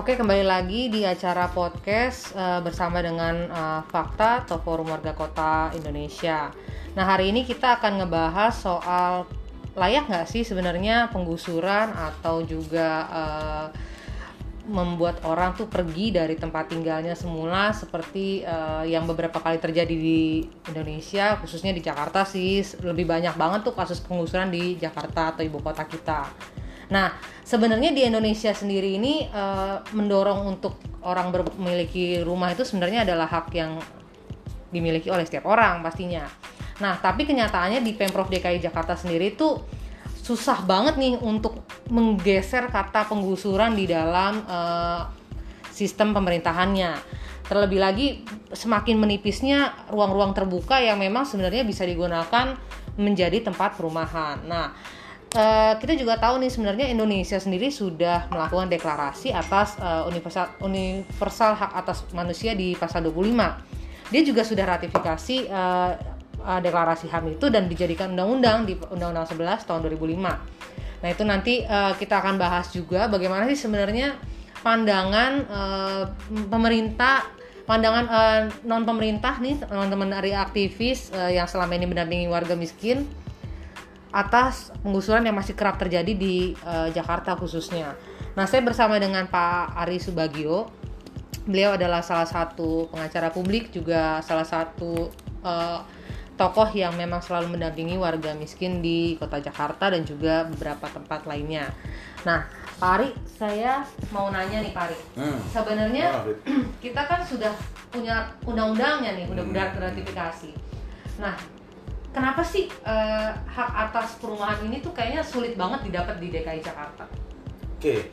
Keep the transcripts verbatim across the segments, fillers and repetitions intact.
Oke, kembali lagi di acara podcast uh, bersama dengan uh, Fakta, Toko Forum Warga Kota Indonesia. Nah, hari ini kita akan ngebahas soal layak nggak sih sebenarnya penggusuran atau juga uh, membuat orang tuh pergi dari tempat tinggalnya semula, seperti uh, yang beberapa kali terjadi di Indonesia, khususnya di Jakarta sih. Lebih banyak banget tuh kasus penggusuran di Jakarta atau ibu kota kita. Nah, sebenarnya di Indonesia sendiri ini e, mendorong untuk orang memiliki rumah itu sebenarnya adalah hak yang dimiliki oleh setiap orang pastinya. Nah, tapi kenyataannya di Pemprov D K I Jakarta sendiri tuh susah banget nih untuk menggeser kata penggusuran di dalam e, sistem pemerintahannya. Terlebih lagi semakin menipisnya ruang-ruang terbuka yang memang sebenarnya bisa digunakan menjadi tempat perumahan. Nah, Uh, kita juga tahu nih sebenarnya Indonesia sendiri sudah melakukan deklarasi atas uh, universal, universal hak atas manusia di pasal dua puluh lima. Dia juga sudah ratifikasi uh, uh, deklarasi H A M itu dan dijadikan undang-undang di Undang-Undang sebelas tahun dua ribu lima. Nah, itu nanti uh, kita akan bahas juga bagaimana sih sebenarnya pandangan uh, pemerintah, pandangan uh, non pemerintah nih, teman-teman dari aktivis uh, yang selama ini mendampingi warga miskin atas penggusuran yang masih kerap terjadi di uh, Jakarta khususnya. Nah, saya bersama dengan Pak Ari Subagio. Beliau adalah salah satu pengacara publik, juga salah satu uh, tokoh yang memang selalu mendampingi warga miskin di Kota Jakarta dan juga beberapa tempat lainnya. Nah, Pak Ari, saya mau nanya nih Pak Ari. Hmm. Sebenarnya oh, kita kan sudah punya undang-undangnya nih, undang-undang hmm. ratifikasi. Nah, kenapa sih eh, hak atas perumahan ini tuh kayaknya sulit banget didapat di D K I Jakarta? Oke,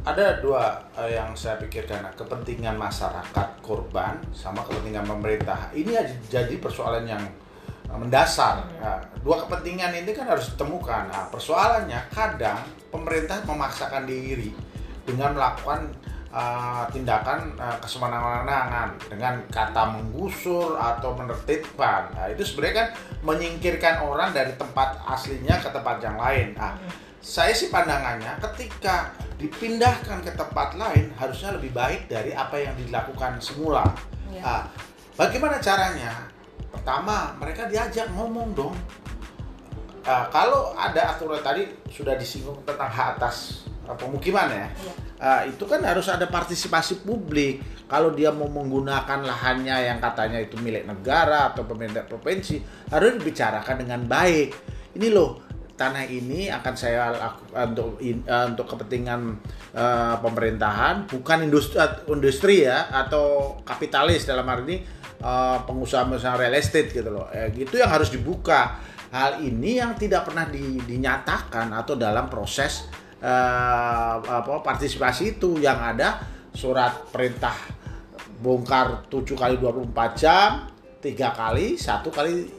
ada dua eh, yang saya pikirkan, kepentingan masyarakat korban sama kepentingan pemerintah. Ini jadi persoalan yang mendasar. Hmm. Nah, dua kepentingan ini kan harus ditemukan. Nah, persoalannya kadang pemerintah memaksakan diri dengan melakukan uh, tindakan uh, kesewenang-wenangan dengan kata menggusur atau menertibkan. Nah, itu sebenarnya kan menyingkirkan orang dari tempat aslinya ke tempat yang lain. Nah, saya sih pandangannya ketika dipindahkan ke tempat lain harusnya lebih baik dari apa yang dilakukan semula. Ya. Nah, bagaimana caranya? Pertama, mereka diajak ngomong dong. Nah, kalau ada aturan tadi sudah disinggung tentang hak atas pemukiman ya, ya. Uh, itu kan harus ada partisipasi publik. Kalau dia mau menggunakan lahannya yang katanya itu milik negara atau pemerintah provinsi, harus dibicarakan dengan baik. Ini loh, tanah ini akan saya lakukan untuk uh, untuk kepentingan uh, pemerintahan, bukan industri, uh, industri ya, atau kapitalis dalam arti uh, pengusaha-pengusaha real estate gitu loh. Eh, gitu yang harus dibuka. Hal ini yang tidak pernah di, dinyatakan atau dalam proses Uh, apa, partisipasi itu, yang ada surat perintah bongkar tujuh kali dua puluh empat jam, tiga kali satu kali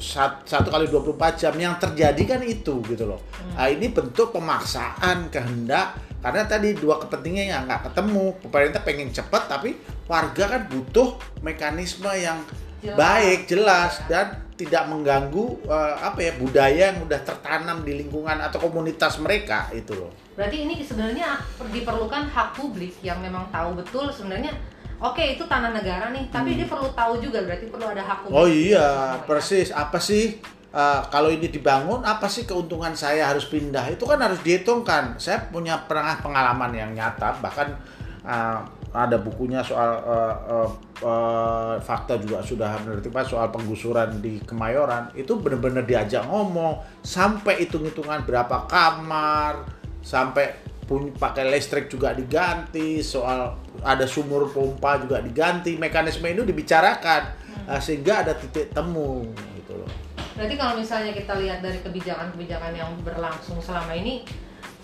satu kali dua puluh empat jam yang terjadi kan itu gitu loh. Hmm. Nah, ini bentuk pemaksaan kehendak karena tadi dua kepentingan yang nggak ketemu. Pemerintah pengen cepat tapi warga kan butuh mekanisme yang jelas, baik, jelas dan tidak mengganggu uh, apa ya budaya yang udah tertanam di lingkungan atau komunitas mereka itu loh. Berarti ini sebenarnya diperlukan hak publik yang memang tahu betul sebenarnya. Oke, itu tanah negara nih, tapi hmm. dia perlu tahu juga, berarti perlu ada hak publik. Oh iya, persis. Apa sih uh, kalau ini dibangun, apa sih keuntungan saya harus pindah? Itu kan harus dihitungkan. Saya punya pernah pengalaman yang nyata, bahkan uh, ada bukunya soal uh, uh, uh, Fakta juga sudah menerima soal penggusuran di Kemayoran. Itu benar-benar diajak ngomong sampai hitung-hitungan berapa kamar, sampai pun pakai listrik juga diganti, soal ada sumur pompa juga diganti. Mekanisme itu dibicarakan hmm. uh, sehingga ada titik temu gitu loh. Berarti kalau misalnya kita lihat dari kebijakan-kebijakan yang berlangsung selama ini,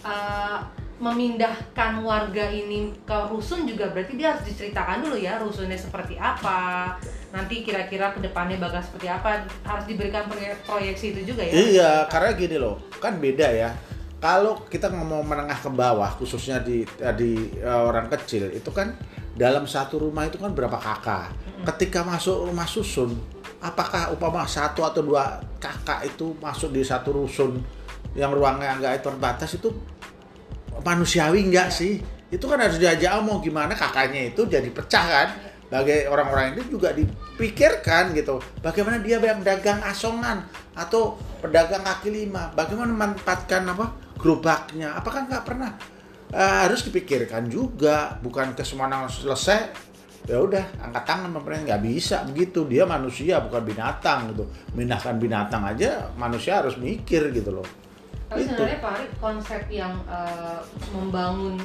uh, memindahkan warga ini ke rusun juga berarti dia harus diceritakan dulu ya, rusunnya seperti apa, nanti kira-kira kedepannya bakal seperti apa, harus diberikan proyeksi itu juga ya. Iya, karena gini loh, kan beda ya. Kalau kita ngomong menengah ke bawah, khususnya di di uh, orang kecil, itu kan dalam satu rumah itu kan berapa kakak. Mm-hmm. Ketika masuk rumah susun, apakah upama satu atau dua kakak itu masuk di satu rusun yang ruangnya agak terbatas itu manusiawi nggak ya. sih? itu kan harus diajak omong gimana kakaknya itu jadi pecah kan. Bagi orang-orang itu juga dipikirkan gitu, bagaimana dia yang dagang asongan atau pedagang kaki lima, bagaimana memanfaatkan apa gerobaknya, apakah nggak pernah uh, harus dipikirkan juga, bukan kesemuanya selesai ya udah angkat tangan pemerintah, nggak bisa begitu, dia manusia bukan binatang gitu, mindahkan binatang aja manusia harus mikir gitu loh. Tapi gitu. Sebenarnya Pak Ari, konsep yang uh, membangun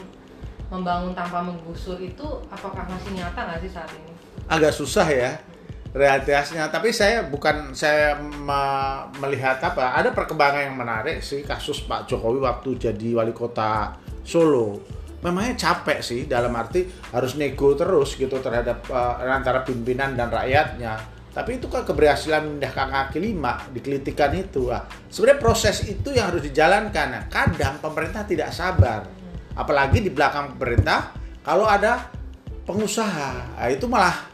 membangun tanpa menggusur itu apakah masih nyata nggak sih saat ini? Agak susah ya realitasnya, tapi saya bukan saya me- melihat apa, ada perkembangan yang menarik sih, kasus Pak Jokowi waktu jadi wali kota Solo memangnya capek sih, dalam arti harus nego terus gitu terhadap uh, antara pimpinan dan rakyatnya, tapi itu kan keberhasilan memindahkan kaki lima dikelitikan itu, nah, sebenarnya proses itu yang harus dijalankan. Nah, kadang pemerintah tidak sabar, apalagi di belakang pemerintah kalau ada pengusaha, nah, itu malah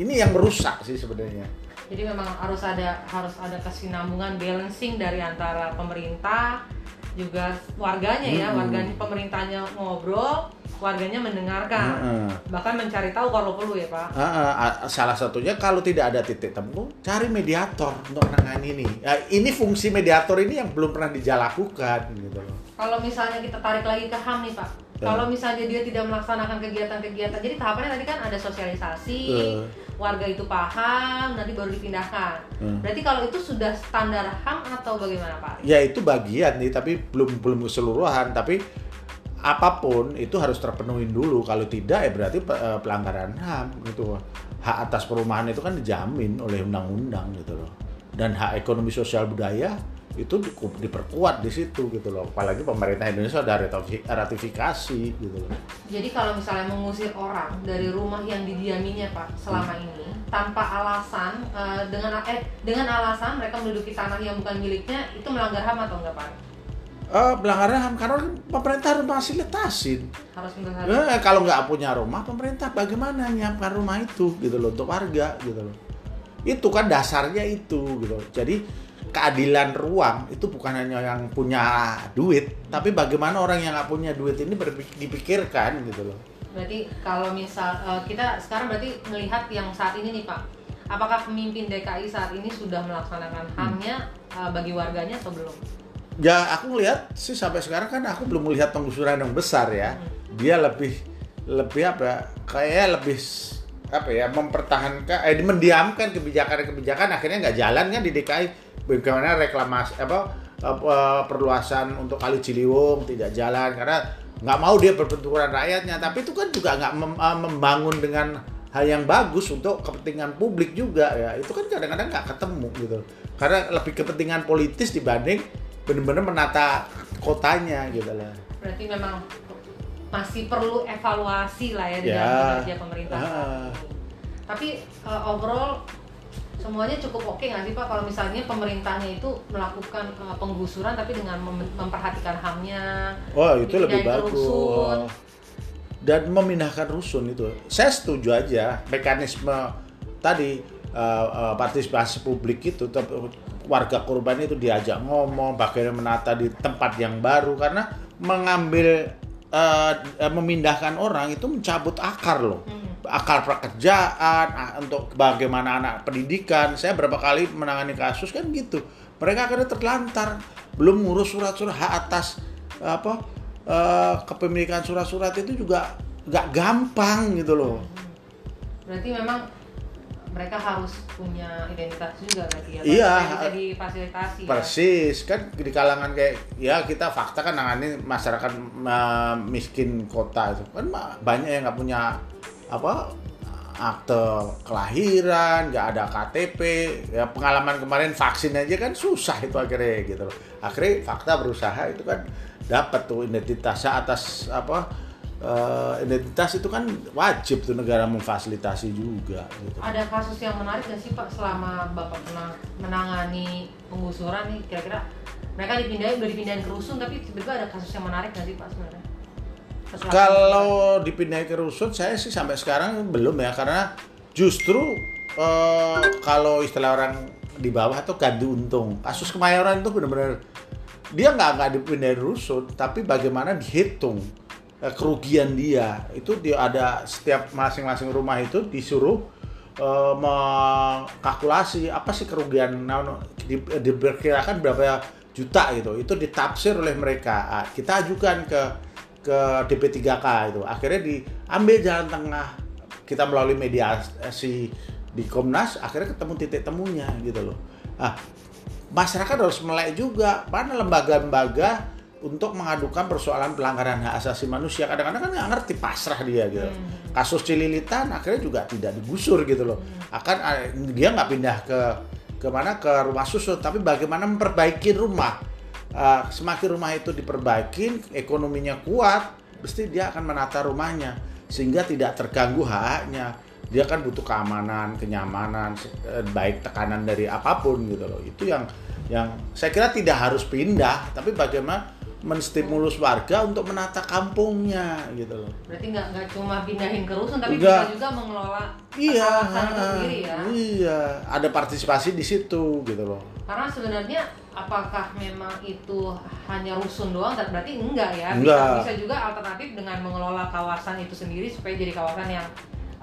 ini yang merusak sih sebenarnya. Jadi memang harus ada harus ada kesinambungan, balancing dari antara pemerintah juga warganya ya, mm-hmm. warganya pemerintahnya ngobrol, warganya mendengarkan, mm-hmm. bahkan mencari tahu kalau perlu ya Pak. Uh-uh. Salah satunya kalau tidak ada titik temu, cari mediator untuk menangani ini. Nah, ini fungsi mediator ini yang belum pernah dilakukan gitu loh. Kalau misalnya kita tarik lagi ke H A M nih Pak, ya. Kalau misalnya dia tidak melaksanakan kegiatan-kegiatan, jadi tahapannya tadi kan ada sosialisasi, uh. warga itu paham, nanti baru dipindahkan. Uh. Berarti kalau itu sudah standar H A M atau bagaimana Pak? Ya itu bagian nih, tapi belum belum keseluruhan. Tapi apapun itu harus terpenuhi dulu. Kalau tidak ya berarti pelanggaran H A M gitu. Hak atas perumahan itu kan dijamin oleh undang-undang gitu loh. Dan hak ekonomi sosial budaya itu diperkuat di situ gitu loh, apalagi pemerintah Indonesia ada ratifikasi gitu loh. Jadi kalau misalnya mengusir orang dari rumah yang didiaminya Pak selama hmm. ini tanpa alasan uh, dengan eh dengan alasan mereka menduduki tanah yang bukan miliknya, itu melanggar H A M atau enggak Pak? Uh, melanggar H A M karena pemerintah harus fasilitasin. Harus fasilitasin. Eh, kalau nggak punya rumah, pemerintah bagaimana nyiapkan rumah itu gitu loh untuk warga gitu loh. Itu kan dasarnya itu gitu. Jadi keadilan ruang itu bukan hanya yang punya duit, tapi bagaimana orang yang nggak punya duit ini berpik- dipikirkan gitu loh. Berarti kalau misal uh, kita sekarang berarti melihat yang saat ini nih Pak, apakah pemimpin D K I saat ini sudah melaksanakan H A M-nya uh, bagi warganya atau belum? Ya aku melihat sih sampai sekarang kan aku belum melihat penggusuran yang besar ya. Hmm. Dia lebih lebih apa? Kayak lebih apa ya mempertahankan, eh, mendiamkan kebijakan-kebijakan akhirnya nggak jalan kan di D K I. Bagaimana reklamasi apa perluasan untuk Kali Ciliwung tidak jalan karena nggak mau dia berbenturan rakyatnya, tapi itu kan juga nggak membangun dengan hal yang bagus untuk kepentingan publik juga ya, itu kan kadang-kadang nggak ketemu gitu karena lebih kepentingan politis dibanding benar-benar menata kotanya gitu lah. Berarti memang masih perlu evaluasi lah ya, ya. Dalam kinerja pemerintah ah. Tapi uh, overall semuanya cukup oke nggak sih Pak? Kalau misalnya pemerintahnya itu melakukan uh, penggusuran tapi dengan mem- memperhatikan H A M-nya. Oh itu lebih bagus. Rusun. Dan memindahkan rusun itu, saya setuju aja mekanisme tadi uh, uh, partisipasi publik itu, warga korban itu diajak ngomong bagaimana menata di tempat yang baru, karena mengambil Uh, memindahkan orang itu mencabut akar loh, hmm. akar pekerjaan untuk bagaimana anak pendidikan. Saya berapa kali menangani kasus kan gitu, mereka akhirnya terlantar, belum ngurus surat-surat hak atas apa uh, kepemilikan surat-surat itu juga nggak gampang gitu loh. Berarti memang mereka harus punya identitas juga berarti ya, iya, bisa difasilitasi persis ya. Kan di kalangan kayak ya kita Fakta kan nangani masyarakat uh, miskin kota itu kan banyak yang nggak punya apa akte kelahiran, nggak ada K T P ya, pengalaman kemarin vaksin aja kan susah itu akhirnya gitu loh, akhirnya Fakta berusaha itu kan dapat tuh identitasnya atas apa Uh, identitas itu kan wajib tuh negara memfasilitasi juga gitu. Ada kasus yang menarik gak sih Pak selama Bapak pernah menangani penggusuran nih, kira-kira mereka dipindahin, udah dipindahin ke rusun tapi tiba-tiba ada kasus yang menarik gak sih Pak sebenarnya? Kalau dipindahin ke rusun saya sih sampai sekarang belum ya, karena justru uh, kalau istilah orang di bawah tuh ganti untung. Kasus Kemayoran itu benar-benar dia nggak nggak dipindahin rusun, tapi bagaimana dihitung kerugian dia. Itu dia ada setiap masing-masing rumah itu disuruh uh, mengkalkulasi apa sih kerugian, di, diperkirakan berapa juta gitu. Itu ditafsir oleh mereka. Kita ajukan ke ke D P tiga K itu. Akhirnya diambil jalan tengah. Kita melalui mediasi di Komnas, akhirnya ketemu titik temunya gitu loh. Ah, masyarakat harus melek juga mana lembaga-lembaga untuk mengadukan persoalan pelanggaran hak asasi manusia. Kadang-kadang kan nggak ngerti, pasrah dia gitu. Hmm. Kasus Cililitan akhirnya juga tidak digusur gitu loh. Hmm. Akan dia nggak pindah ke ke mana, ke rumah susun, tapi bagaimana memperbaiki rumah. Uh, semakin rumah itu diperbaikin, ekonominya kuat, pasti dia akan menata rumahnya sehingga tidak terganggu haknya. Dia kan butuh keamanan, kenyamanan, eh, baik tekanan dari apapun gitu loh. Itu yang yang saya kira tidak harus pindah, tapi bagaimana menstimulus warga untuk menata kampungnya gitu loh. Berarti nggak nggak cuma pindahin ke rusun, tapi bisa juga mengelola iya, kawasan sendiri ya. Iya, ada partisipasi di situ gitu loh. Karena sebenarnya apakah memang itu hanya rusun doang? Berarti enggak ya. Bisa, bisa juga alternatif dengan mengelola kawasan itu sendiri supaya jadi kawasan yang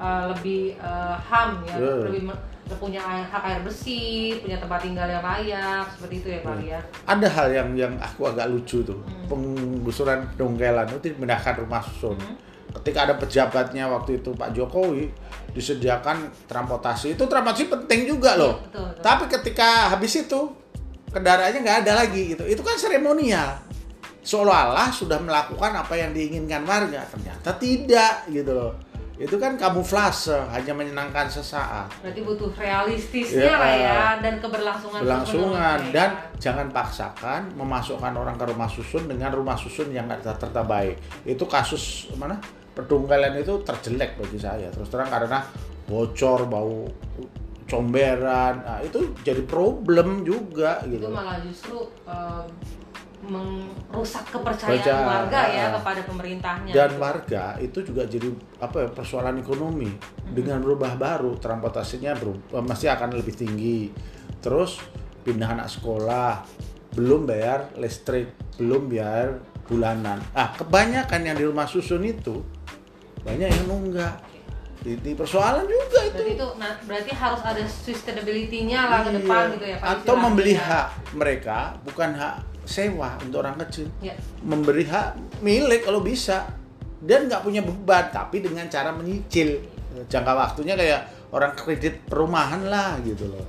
uh, lebih uh, ham ya, yeah. lebih punya hak air bersih, punya tempat tinggal yang layak, seperti itu ya Pak ya. Ada hal yang yang aku agak lucu tuh, hmm. penggusuran Pedungkelan itu memindahkan rumah susun. Hmm. Ketika ada pejabatnya waktu itu Pak Jokowi, disediakan transportasi, itu transportasi penting juga loh. Betul, betul. Tapi ketika habis itu kendaraannya nggak ada lagi gitu, itu kan seremonial. Seolah-olah sudah melakukan apa yang diinginkan warga, ternyata tidak gitu loh. Itu kan kamuflase, hanya menyenangkan sesaat. Berarti butuh realistisnya ya, lah ya, dan keberlangsungan. Berlangsungan dan ya. Jangan paksakan memasukkan orang ke rumah susun dengan rumah susun yang nggak tertata baik. Itu kasus mana? Pedungkelan itu terjelek bagi saya. Terus terang karena bocor, bau comberan, nah, itu jadi problem juga gitu. Itu malah justru um... merusak kepercayaan Baca, warga ya uh, kepada pemerintahnya dan gitu. Warga itu juga jadi apa ya, persoalan ekonomi hmm. dengan berubah baru transportasinya berubah, masih akan lebih tinggi, terus pindah anak sekolah, belum bayar listrik, belum bayar bulanan. Ah, kebanyakan yang di rumah susun itu banyak yang nunggak. Jadi persoalan juga itu. Berarti itu nah, berarti harus ada sustainability-nya lah iya. ke depan gitu ya Pak. Atau membeli ya. hak mereka, bukan hak sewa untuk orang kecil, ya. Memberi hak milik kalau bisa dan nggak punya beban, tapi dengan cara menyicil jangka waktunya kayak orang kredit perumahan lah gitu loh.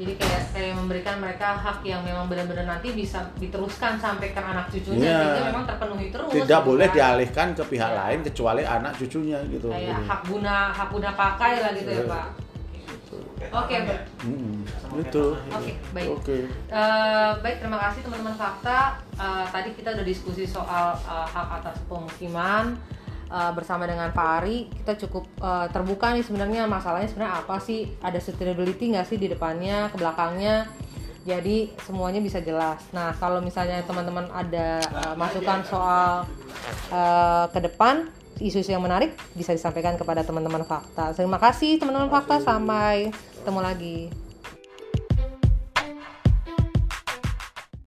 Jadi kayak saya memberikan mereka hak yang memang benar-benar nanti bisa diteruskan sampai ke anak cucunya, ya. Sehingga memang terpenuhi terus. Tidak boleh kan? Dialihkan ke pihak ya. Lain kecuali anak cucunya gitu. Kayak hak guna hak guna pakai lah gitu ya, ya Pak. Oke, okay, hmm, itu. Oke, okay, baik. Okay. Uh, baik, terima kasih teman-teman Fakta. Uh, tadi kita udah diskusi soal uh, hak atas pemukiman uh, bersama dengan Pak Ari. Kita cukup uh, terbuka nih sebenarnya masalahnya sebenarnya apa sih? Ada sustainability nggak sih di depannya, ke belakangnya? Jadi semuanya bisa jelas. Nah, kalau misalnya teman-teman ada uh, masukan soal uh, ke depan, isu-isu yang menarik bisa disampaikan kepada teman-teman Fakta. Terima kasih teman-teman Fakta, sampai ketemu lagi.